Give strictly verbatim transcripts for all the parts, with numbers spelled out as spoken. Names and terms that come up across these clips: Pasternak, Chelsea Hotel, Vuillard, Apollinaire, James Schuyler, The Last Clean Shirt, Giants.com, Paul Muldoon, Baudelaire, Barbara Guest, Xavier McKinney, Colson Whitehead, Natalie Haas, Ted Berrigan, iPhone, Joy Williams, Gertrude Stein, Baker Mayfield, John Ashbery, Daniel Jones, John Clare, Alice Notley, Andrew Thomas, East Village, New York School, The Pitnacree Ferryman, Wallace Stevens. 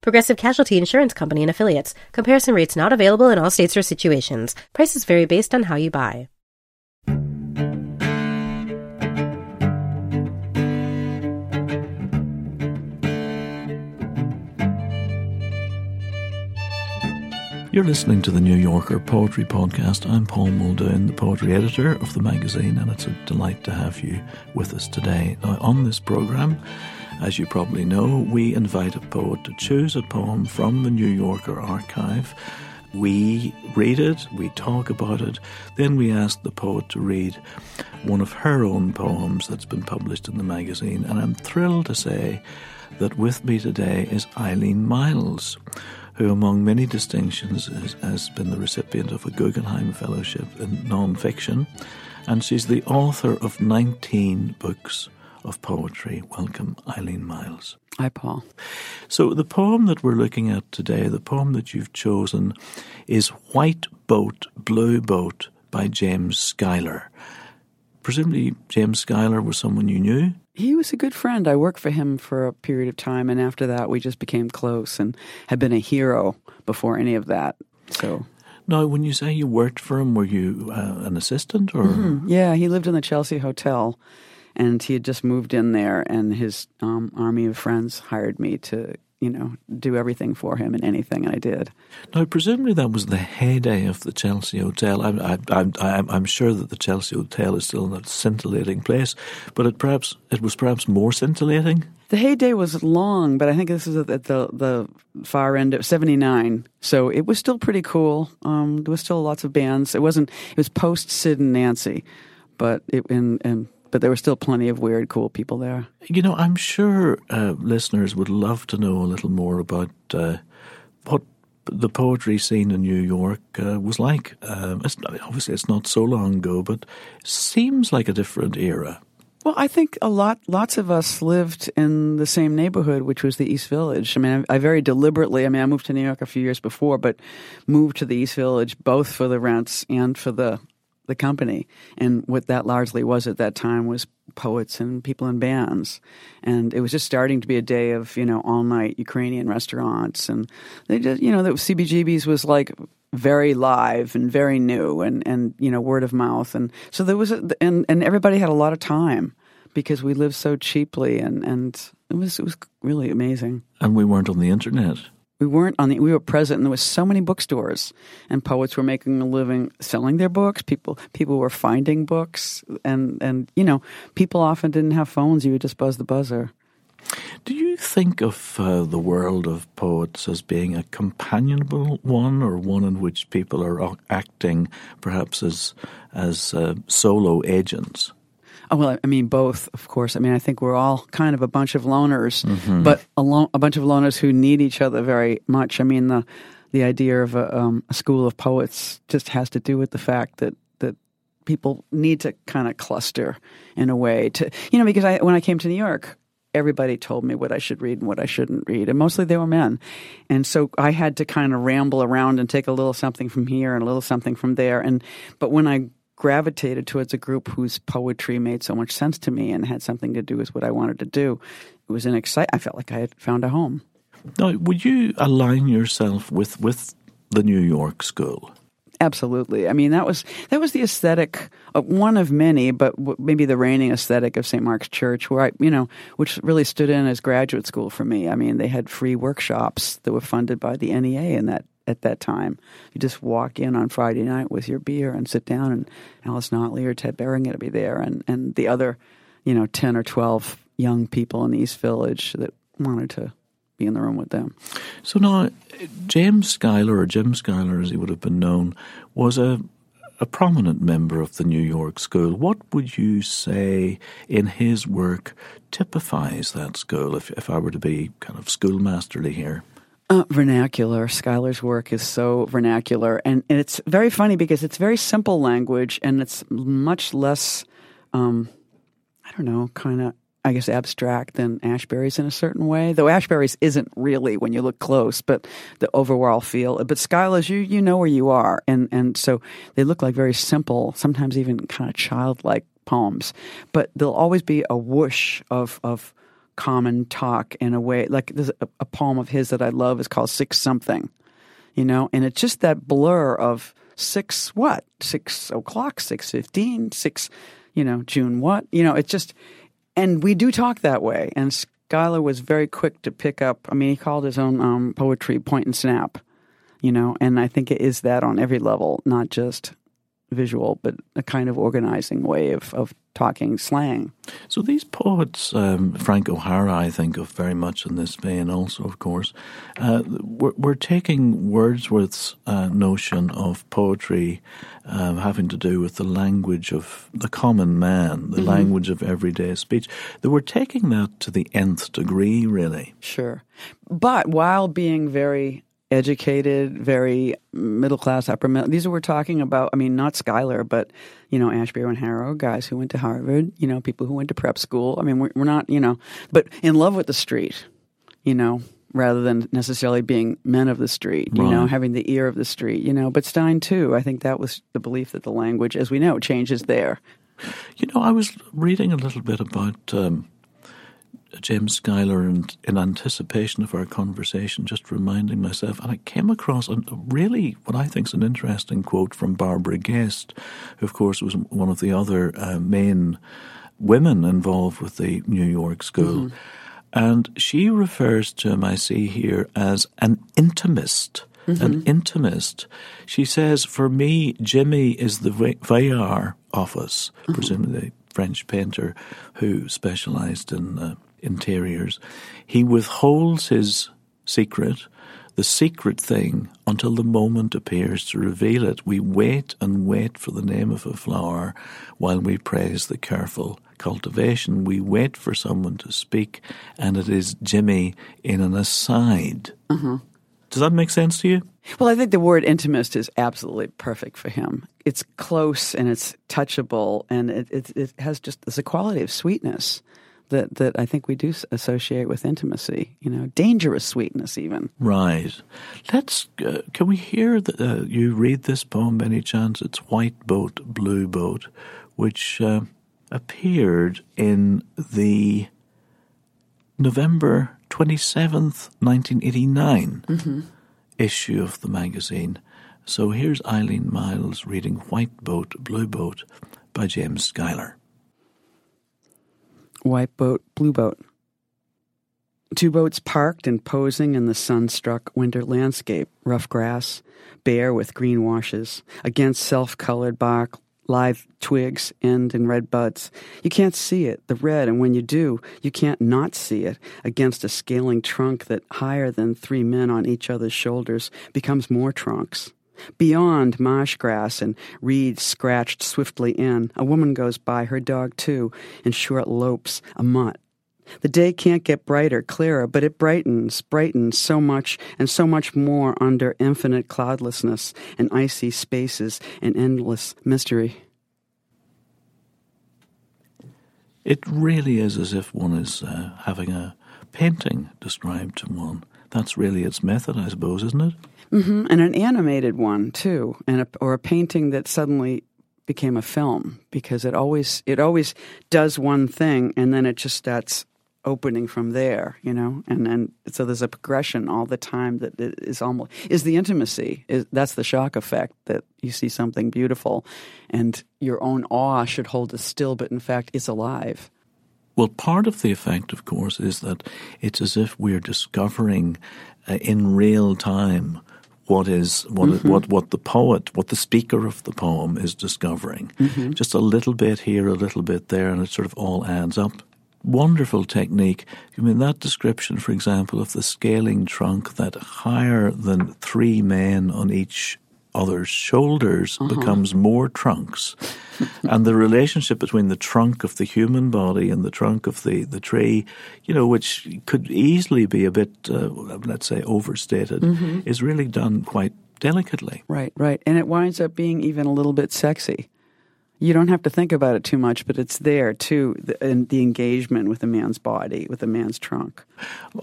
Progressive Casualty Insurance Company and Affiliates. Comparison rates not available in all states or situations. Prices vary based on how you buy. You're listening to the New Yorker Poetry Podcast. I'm Paul Muldoon, the poetry editor of the magazine, and it's a delight to have you with us today. Now, on this programme, as you probably know, we invite a poet to choose a poem from the New Yorker archive. We read it, we talk about it, then we ask the poet to read one of her own poems that's been published in the magazine. And I'm thrilled to say that with me today is Eileen Myles, who, among many distinctions, is, has been the recipient of a Guggenheim Fellowship in non-fiction, and she's the author of nineteen books of poetry. Welcome, Eileen Myles. Hi, Paul. So the poem that we're looking at today, the poem that you've chosen, is White Boat, Blue Boat by James Schuyler. Presumably James Schuyler was someone you knew? He was a good friend. I worked for him for a period of time, and after that we just became close and had been a hero before any of that. So, now, when you say you worked for him, were you uh, an assistant? Or mm-hmm. Yeah, he lived in the Chelsea Hotel, and he had just moved in there, and his um, army of friends hired me to, you know, do everything for him and anything, and I did. Now, presumably that was the heyday of the Chelsea Hotel. I'm, I, I'm, I'm sure that the Chelsea Hotel is still a scintillating place, but it perhaps it was perhaps more scintillating. The heyday was long, but I think this is at the the far end of seventy-nine, so it was still pretty cool. Um, there was still lots of bands. It wasn't. It was post Sid and Nancy, but it and. and But there were still plenty of weird, cool people there. You know, I'm sure uh, listeners would love to know a little more about uh, what the poetry scene in New York uh, was like. Uh, it's, obviously, it's not so long ago, but seems like a different era. Well, I think a lot, lots of us lived in the same neighborhood, which was the East Village. I mean, I, I very deliberately, I mean, I moved to New York a few years before, but moved to the East Village both for the rents and for the the company. And what that largely was at that time was poets and people in bands. And it was just starting to be a day of, you know, all-night Ukrainian restaurants. And they just, you know, that C B G B's was like very live and very new and, and you know, word of mouth. And so there was, a, and, and everybody had a lot of time because we lived so cheaply, and, and it was, it was really amazing. And we weren't on the internet. We weren't on the, we were present, and there was so many bookstores, and poets were making a living selling their books. People, people were finding books, and, and, you know, people often didn't have phones. You would just buzz the buzzer. Do you think of uh, the world of poets as being a companionable one, or one in which people are acting perhaps as, as uh, solo agents? Oh, well, I mean, both, of course. I mean, I think we're all kind of a bunch of loners, mm-hmm. but a, lo- a bunch of loners who need each other very much. I mean, the the idea of a, um, a school of poets just has to do with the fact that, that people need to kind of cluster in a way to, you know, because I, when I came to New York, everybody told me what I should read and what I shouldn't read, and mostly they were men. And so I had to kind of ramble around and take a little something from here and a little something from there. And but when I gravitated towards a group whose poetry made so much sense to me and had something to do with what I wanted to do, it was an excite. I felt like I had found a home. Now, would you align yourself with, with the New York School? Absolutely. I mean, that was that was the aesthetic, of one of many, but w- maybe the reigning aesthetic of Saint Mark's Church, where I, you know, which really stood in as graduate school for me. I mean, they had free workshops that were funded by the N E A in that. At that time, you just walk in on Friday night with your beer and sit down, and Alice Notley or Ted Berrigan would be there, and, and the other, you know, ten or twelve young people in the East Village that wanted to be in the room with them. So now, James Schuyler, or Jim Schuyler as he would have been known, was a a prominent member of the New York School. What would you say in his work typifies that school? If if I were to be kind of schoolmasterly here. Uh, vernacular. Schuyler's work is so vernacular. And, and it's very funny because it's very simple language and it's much less, um, I don't know, kind of, I guess, abstract than Ashbery's in a certain way. Though Ashbery's isn't really when you look close, but the overall feel. But Schuyler's, you you know where you are. And, and so they look like very simple, sometimes even kind of childlike poems. But there'll always be a whoosh of of common talk in a way. Like there's a, a poem of his that I love is called Six Something, you know, and it's just that blur of six what? Six o'clock, six fifteen, six, you know, June what? You know, it's just, and we do talk that way. And Schuyler was very quick to pick up, I mean, he called his own um, poetry point and snap, you know, and I think it is that on every level, not just visual, but a kind of organizing way of, of talking slang. So these poets, um, Frank O'Hara, I think of very much in this vein also, of course, uh, we're, we're taking Wordsworth's uh, notion of poetry uh, having to do with the language of the common man, the mm-hmm. language of everyday speech. That we're taking that to the nth degree, really. Sure. But while being very educated, very middle class, upper middle. These are we're talking about. I mean, not Schuyler, but you know, Ashbery and Harrow, guys who went to Harvard. You know, people who went to prep school. I mean, we're, we're not, you know, but in love with the street. You know, rather than necessarily being men of the street. You right. know, having the ear of the street. You know, but Stein too. I think that was the belief that the language, as we know, changes there. You know, I was reading a little bit about Um James Schuyler, and in anticipation of our conversation, just reminding myself, and I came across a really what I think is an interesting quote from Barbara Guest, who of course was one of the other uh, main women involved with the New York School. Mm-hmm. And she refers to him, I see here, as an intimist. Mm-hmm. An intimist. She says, for me, Jimmy is the Vuillard office, mm-hmm. presumably a French painter who specialized in Uh, interiors. He withholds his secret, the secret thing, until the moment appears to reveal it. We wait and wait for the name of a flower while we praise the careful cultivation. We wait for someone to speak, and it is Jimmy in an aside. Mm-hmm. Does that make sense to you? Well, I think the word intimist is absolutely perfect for him. It's close and it's touchable, and it, it, it has just this quality of sweetness that that I think we do associate with intimacy, you know, dangerous sweetness even. Right. Let's, uh, can we hear the, uh, you read this poem by any chance? It's White Boat, Blue Boat, which uh, appeared in the November twenty-seventh, nineteen eighty-nine mm-hmm. issue of the magazine. So here's Eileen Myles reading White Boat, Blue Boat by James Schuyler. White boat, blue boat. Two boats parked and posing in the sun-struck winter landscape, rough grass, bare with green washes, against self-colored bark, live twigs end in red buds. You can't see it, the red, and when you do, you can't not see it, against a scaling trunk that, higher than three men on each other's shoulders, becomes more trunks. Beyond, marsh grass and reeds scratched swiftly in. A woman goes by, her dog too, in short lopes, a mutt. The day can't get brighter, clearer, but it brightens, brightens so much and so much more under infinite cloudlessness and icy spaces and endless mystery. It really is as if one is uh, having a painting described to one. That's really its method, I suppose, isn't it? Mm-hmm. And an animated one, too, and a, or a painting that suddenly became a film, because it always it always does one thing, and then it just starts opening from there, you know? And, and so there's a progression all the time that is almost is the intimacy. Is, that's the shock effect, that you see something beautiful, and your own awe should hold us still, but in fact, it's alive. Well, part of the effect, of course, is that it's as if we're discovering uh, in real time what is what, mm-hmm. what what the poet, what the speaker of the poem is discovering. Mm-hmm. Just a little bit here, a little bit there, and it sort of all adds up. Wonderful technique. I mean, that description, for example, of the scaling trunk, that higher than three men on each other's shoulders mm-hmm. becomes more trunks. And the relationship between the trunk of the human body and the trunk of the, the tree, you know, which could easily be a bit, uh, let's say, overstated, mm-hmm. is really done quite delicately. Right, right. And it winds up being even a little bit sexy. You don't have to think about it too much, but it's there, too, the, in the engagement with a man's body, with a man's trunk.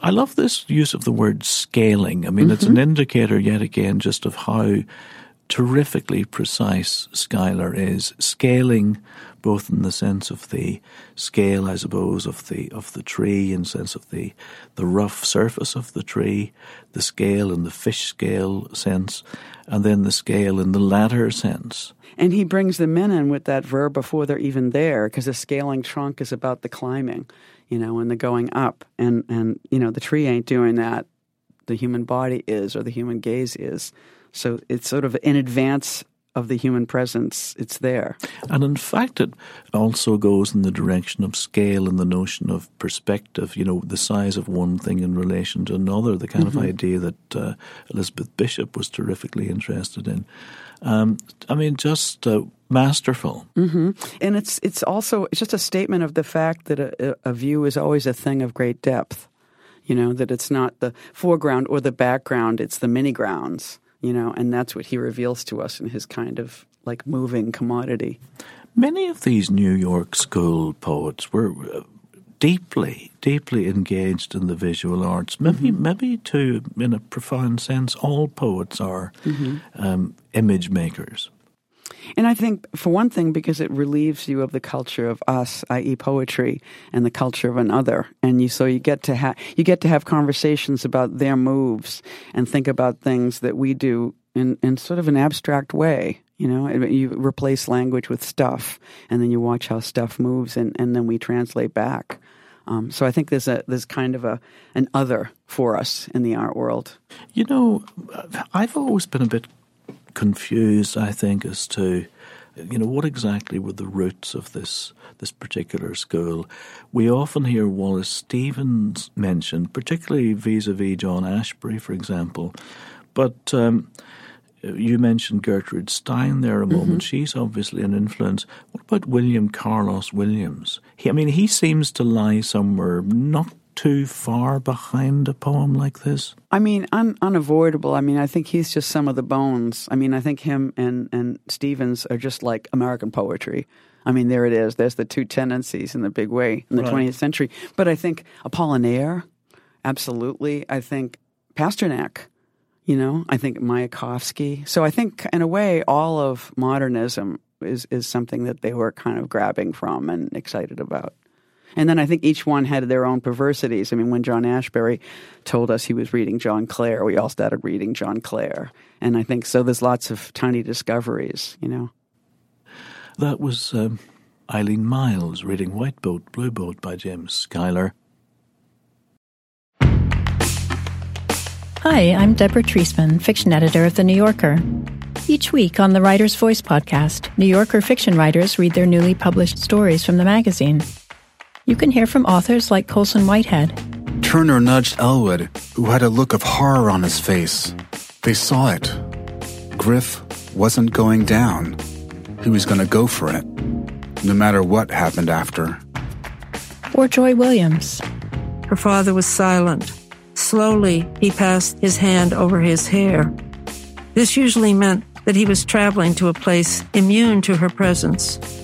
I love this use of the word scaling. I mean, mm-hmm. it's an indicator, yet again, just of how terrifically precise Schuyler is. Scaling, both in the sense of the scale, I suppose, of the of the tree, in the sense of the, the rough surface of the tree, the scale in the fish scale sense, and then the scale in the ladder sense. And he brings the men in with that verb before they're even there, because the scaling trunk is about the climbing, you know, and the going up. And, and, you know, the tree ain't doing that. The human body is, or the human gaze is. So it's sort of in advance of the human presence, it's there. And in fact, it also goes in the direction of scale and the notion of perspective, you know, the size of one thing in relation to another, the kind mm-hmm. of idea that uh, Elizabeth Bishop was terrifically interested in. Um, I mean, just uh, masterful. Mm-hmm. And it's it's also it's just a statement of the fact that a, a view is always a thing of great depth, you know, that it's not the foreground or the background, it's the many grounds. You know, and that's what he reveals to us in his kind of, like, moving commodity. Many of these New York School poets were deeply, deeply engaged in the visual arts. Maybe, mm-hmm. maybe too, in a profound sense, all poets are mm-hmm. um, image makers. And I think, for one thing, because it relieves you of the culture of us, that is poetry, and the culture of another. And you, so you get to have you get to have conversations about their moves and think about things that we do in, in sort of an abstract way. You know, you replace language with stuff, and then you watch how stuff moves, and, and then we translate back. Um, so I think there's a there's kind of a an other for us in the art world. You know, I've always been a bit confused, I think, as to, you know, what exactly were the roots of this this particular school. We often hear Wallace Stevens mentioned, particularly vis-a-vis John Ashbery, for example. But um, you mentioned Gertrude Stein there a moment. Mm-hmm. She's obviously an influence. What about William Carlos Williams? He, I mean, he seems to lie somewhere not too far behind a poem like this? I mean, un- unavoidable. I mean, I think he's just some of the bones. I mean, I think him and, and Stevens are just like American poetry. I mean, there it is. There's the two tendencies in the big way in the right. twentieth century. But I think Apollinaire, absolutely. I think Pasternak, you know, I think Mayakovsky. So I think, in a way, all of modernism is is something that they were kind of grabbing from and excited about. And then I think each one had their own perversities. I mean, when John Ashbery told us he was reading John Clare, we all started reading John Clare. And I think so there's lots of tiny discoveries, you know. That was um, Eileen Myles reading White Boat, Blue Boat by James Schuyler. Hi, I'm Deborah Treisman, fiction editor of The New Yorker. Each week on The Writer's Voice podcast, New Yorker fiction writers read their newly published stories from the magazine. You can hear from authors like Colson Whitehead. Turner nudged Elwood, who had a look of horror on his face. They saw it. Griff wasn't going down. He was going to go for it, no matter what happened after. Or Joy Williams. Her father was silent. Slowly, he passed his hand over his hair. This usually meant that he was traveling to a place immune to her presence.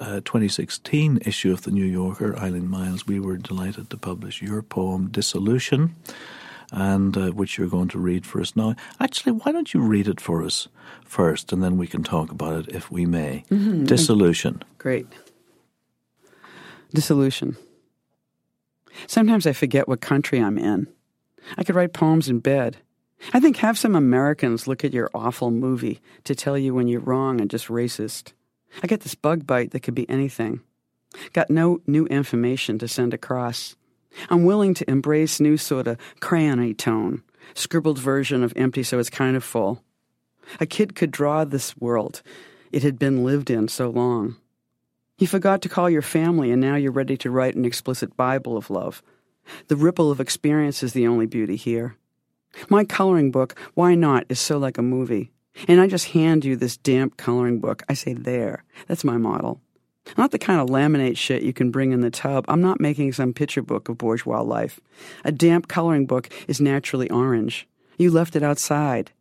Uh, twenty sixteen issue of the New Yorker, Eileen Myles, we were delighted to publish your poem, Dissolution, and uh, which you're going to read for us now. Actually, why don't you read it for us first, and then we can talk about it if we may. Mm-hmm. Dissolution. Great. Dissolution. Sometimes I forget what country I'm in. I could write poems in bed. I think have some Americans look at your awful movie to tell you when you're wrong and just racist. I get this bug bite that could be anything. Got no new information to send across. I'm willing to embrace new sort of crayony tone, scribbled version of empty so it's kind of full. A kid could draw this world. It had been lived in so long. You forgot to call your family, and now you're ready to write an explicit Bible of love. The ripple of experience is the only beauty here. My coloring book, Why Not, is so like a movie. And I just hand you this damp coloring book. I say, there. That's my model. Not the kind of laminate shit you can bring in the tub. I'm not making some picture book of bourgeois life. A damp coloring book is naturally orange. You left it outside.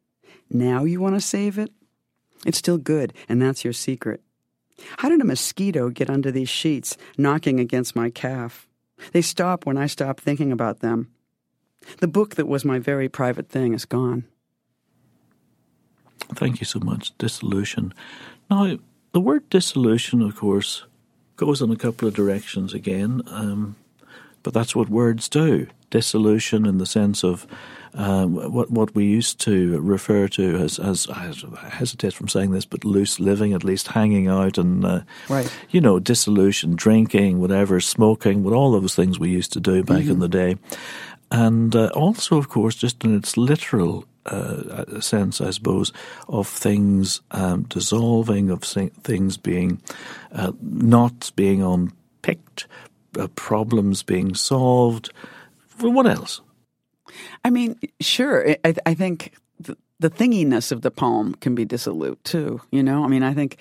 Now you want to save it? It's still good, and that's your secret. How did a mosquito get under these sheets, knocking against my calf? They stop when I stop thinking about them. The book that was my very private thing is gone. Thank you so much. Dissolution. Now, the word dissolution, of course, goes in a couple of directions again, um, but that's what words do. Dissolution in the sense of um, what what we used to refer to as, as, as, I hesitate from saying this, but loose living, at least hanging out and, uh, right. you know, dissolution, drinking, whatever, smoking, what all those things we used to do back mm-hmm. in the day. And uh, also, of course, just in its literal uh, sense, I suppose, of things um, dissolving, of things being uh, knots being unpicked, uh, problems being solved. What else? I mean, sure. I, I think the, the thinginess of the poem can be dissolute too, you know? I mean, I think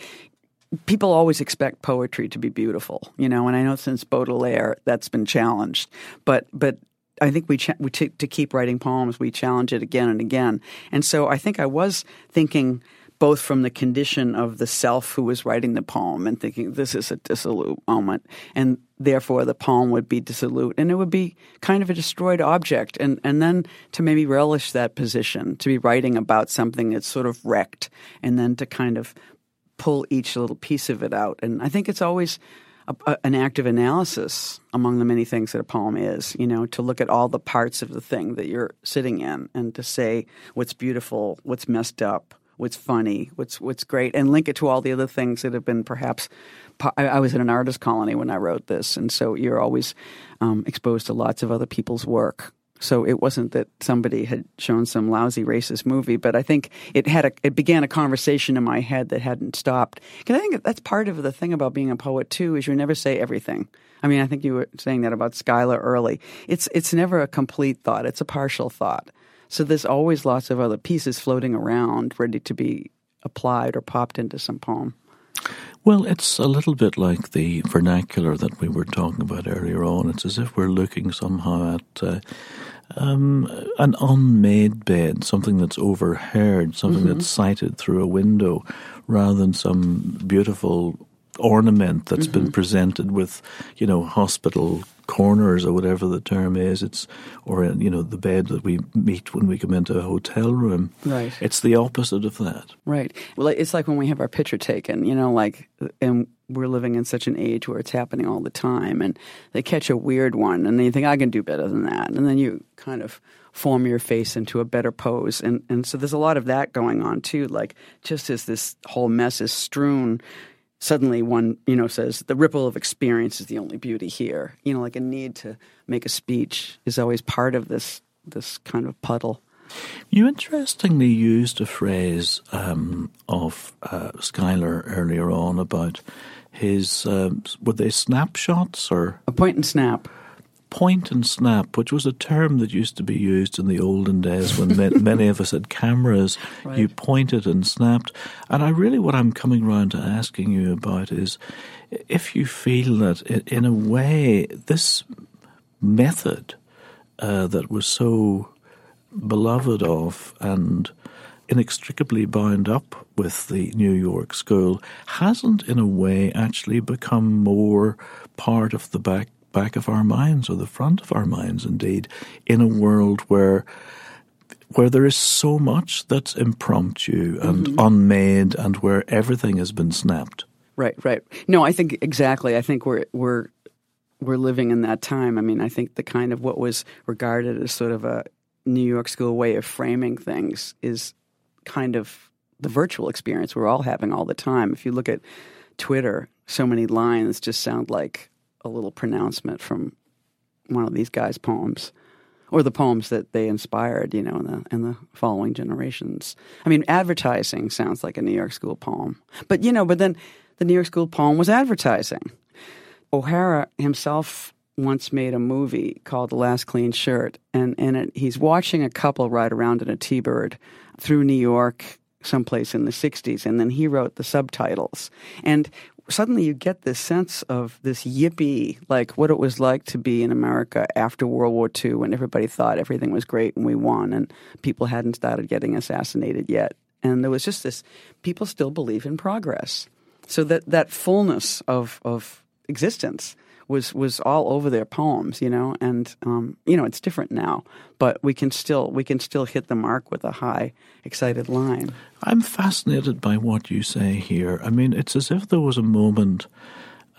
people always expect poetry to be beautiful, you know? And I know since Baudelaire that's been challenged. But but. I think we, cha- we t- to keep writing poems, we challenge it again and again. And so I think I was thinking both from the condition of the self who was writing the poem and thinking this is a dissolute moment, and therefore the poem would be dissolute. And it would be kind of a destroyed object. And, and then to maybe relish that position, to be writing about something that's sort of wrecked, and then to kind of pull each little piece of it out. And I think it's always an active analysis among the many things that a poem is, you know, to look at all the parts of the thing that you're sitting in and to say what's beautiful, what's messed up, what's funny, what's what's great, and link it to all the other things that have been perhaps – I was in an artist colony when I wrote this, and so you're always um, exposed to lots of other people's work. So it wasn't that somebody had shown some lousy racist movie, but I think it had a, it began a conversation in my head that hadn't stopped. Because I think that's part of the thing about being a poet too, is you never say everything. I mean, I think you were saying that about Schuyler early. It's it's never a complete thought; it's a partial thought. So there's always lots of other pieces floating around, ready to be applied or popped into some poem. Well, it's a little bit like the vernacular that we were talking about earlier on. It's as if we're looking somehow at uh, um, an unmade bed, something that's overheard, something mm-hmm. that's sighted through a window, rather than some beautiful ornament that's mm-hmm. been presented with, you know, hospital corners or whatever the term is. It's or, you know, the bed that we meet when we come into a hotel room. Right. It's the opposite of that. Right. Well, it's like when we have our picture taken, you know, like, and we're living in such an age where it's happening all the time, and they catch a weird one, and then you think, I can do better than that. And then you kind of form your face into a better pose. And, and so there's a lot of that going on too, like just as this whole mess is strewn, suddenly one, you know, says the ripple of experience is the only beauty here. You know, like a need to make a speech is always part of this this kind of puddle. You interestingly used a phrase um, of uh, Schuyler earlier on about his, uh, were they snapshots or? A point and snap. Point and snap, which was a term that used to be used in the olden days when ma- many of us had cameras. Right. You pointed and snapped. And I really what I'm coming round to asking you about is if you feel that in a way this method uh, that was so beloved of and inextricably bound up with the New York School hasn't in a way actually become more part of the back back of our minds, or the front of our minds indeed, in a world where where there is so much that's impromptu and mm-hmm. unmade and where everything has been snapped. Right, right. No, I think exactly. I think we're we're we're living in that time. I mean, I think the kind of what was regarded as sort of a New York School way of framing things is kind of the virtual experience we're all having all the time. If you look at Twitter, so many lines just sound like a little pronouncement from one of these guys' poems, or the poems that they inspired, you know, in the, in the following generations. I mean, advertising sounds like a New York School poem. But, you know, but then the New York School poem was advertising. O'Hara himself once made a movie called The Last Clean Shirt, and in it he's watching a couple ride around in a T-Bird through New York someplace in the sixties, and then he wrote the subtitles. And suddenly you get this sense of this yippee, like what it was like to be in America after World War Two when everybody thought everything was great and we won and people hadn't started getting assassinated yet. And there was just this, people still believe in progress. So that, that fullness of, of existence was, was all over their poems, you know, and, um, you know, it's different now, but we can still, we can still hit the mark with a high, excited line. I'm fascinated by what you say here. I mean, it's as if there was a moment,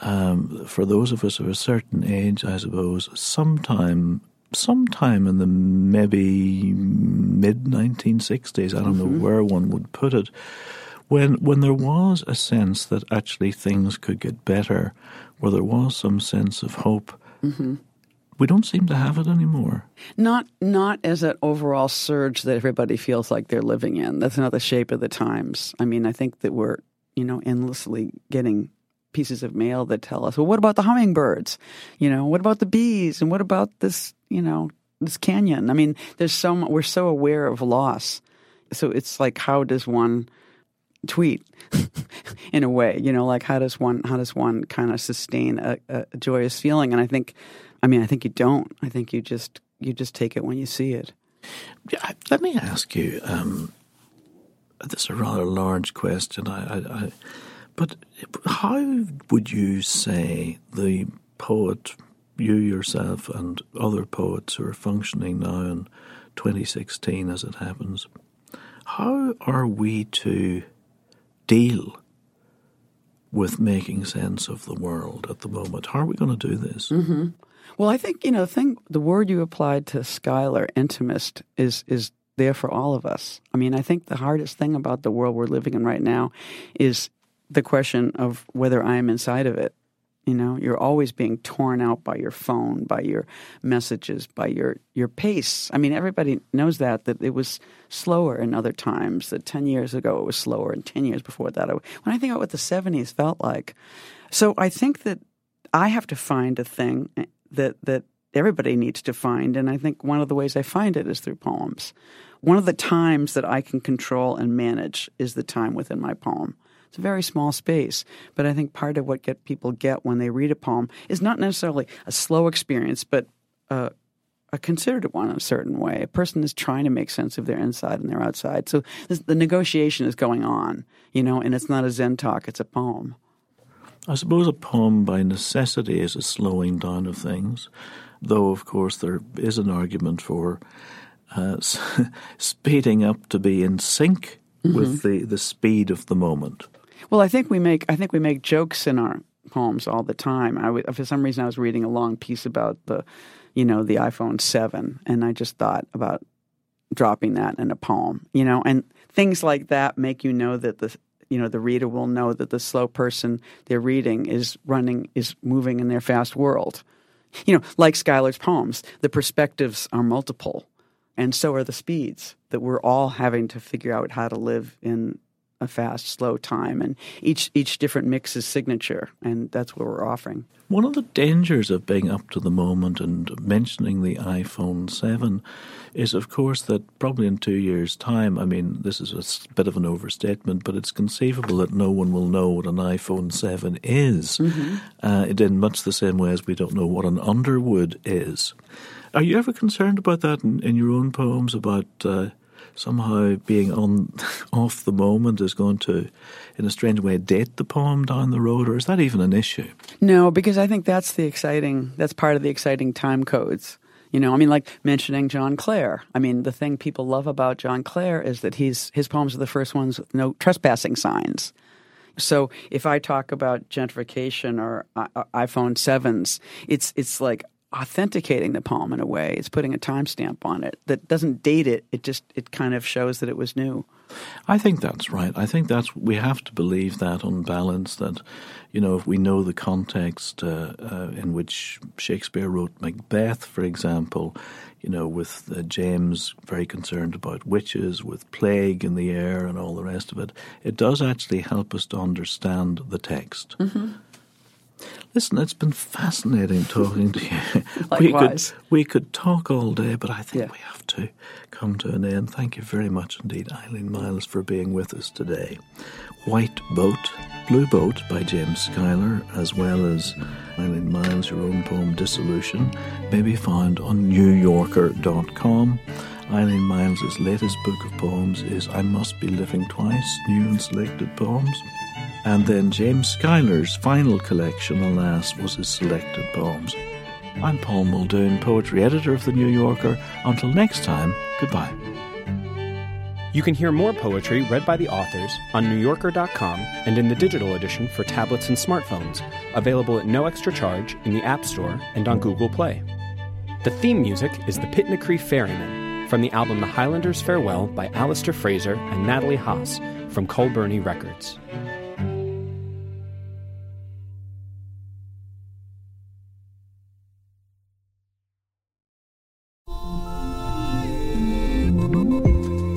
um, for those of us of a certain age, I suppose, sometime, sometime in the maybe mid nineteen sixties, I don't mm-hmm. know where one would put it, When when there was a sense that actually things could get better, where there was some sense of hope, mm-hmm. we don't seem to have it anymore. Not not as an overall surge that everybody feels like they're living in. That's not the shape of the times. I mean, I think that we're, you know, endlessly getting pieces of mail that tell us, well, what about the hummingbirds? You know, what about the bees? And what about this, you know, this canyon? I mean, there's so we're so aware of loss. So it's like, how does one tweet in a way, you know, like how does one how does one kind of sustain a, a joyous feeling? And I think, I mean, I think you don't. I think you just you just take it when you see it. Yeah, let me ask you. Um, this is a rather large question. I, I, I, but how would you say the poet, you yourself, and other poets who are functioning now in twenty sixteen, as it happens, how are we to deal with making sense of the world at the moment? How are we going to do this? Mm-hmm. Well, I think, you know, the thing, the word you applied to Schuyler, intimist, is is there for all of us. I mean, I think the hardest thing about the world we're living in right now is the question of whether I am inside of it. You know, you're always being torn out by your phone, by your messages, by your, your pace. I mean, everybody knows that, that it was slower in other times, that ten years ago it was slower, and ten years before that. I, when I think about what the seventies felt like. So I think that I have to find a thing that, that everybody needs to find, and I think one of the ways I find it is through poems. One of the times that I can control and manage is the time within my poem. It's a very small space, but I think part of what get people get when they read a poem is not necessarily a slow experience, but uh, a considered one in a certain way. A person is trying to make sense of their inside and their outside. So this, the negotiation is going on, you know, and it's not a Zen talk, it's a poem. I suppose a poem by necessity is a slowing down of things, though, of course, there is an argument for uh, speeding up to be in sync mm-hmm. with the, the speed of the moment. Well, I think we make I think we make jokes in our poems all the time. I w- for some reason I was reading a long piece about the, you know, the iPhone seven, and I just thought about dropping that in a poem, you know, and things like that make you know that the, you know, the reader will know that the slow person they're reading is running is moving in their fast world. You know, like Schuyler's poems, the perspectives are multiple, and so are the speeds that we're all having to figure out how to live in a fast, slow time, and each each different mix is signature, and that's what we're offering. One of the dangers of being up to the moment and mentioning the iPhone seven is, of course, that probably in two years' time, I mean, this is a bit of an overstatement, but it's conceivable that no one will know what an iPhone seven is, mm-hmm. uh, in much the same way as we don't know what an Underwood is. Are you ever concerned about that in, in your own poems, about... Uh, somehow being on off the moment is going to, in a strange way, date the poem down the road, or is that even an issue? No, because I think that's the exciting, that's part of the exciting time codes. You know, I mean, like mentioning John Clare. I mean, the thing people love about John Clare is that he's his poems are the first ones with no trespassing signs. So if I talk about gentrification or iPhone sevens, it's it's like authenticating the poem in a way. It's putting a timestamp on it that doesn't date it. It just it kind of shows that it was new. I think that's right. I think that's we have to believe that on balance that, you know, if we know the context uh, uh, in which Shakespeare wrote Macbeth, for example, you know, with uh, James very concerned about witches, with plague in the air and all the rest of it, it does actually help us to understand the text. Mm-hmm. Listen, it's been fascinating talking to you. Likewise. We could, we could talk all day, but I think yeah. we have to come to an end. Thank you very much indeed, Eileen Myles, for being with us today. White Boat, Blue Boat by James Schuyler, as well as Eileen Myles, your own poem Dissolution, may be found on new yorker dot com. Eileen Myles' latest book of poems is I Must Be Living Twice, New and Selected Poems. And then James Schuyler's final collection, alas, was his selected poems. I'm Paul Muldoon, poetry editor of The New Yorker. Until next time, goodbye. You can hear more poetry read by the authors on new yorker dot com and in the digital edition for tablets and smartphones, available at no extra charge in the App Store and on Google Play. The theme music is The Pitnacree Ferryman, from the album The Highlander's Farewell by Alistair Fraser and Natalie Haas from Colburney Records.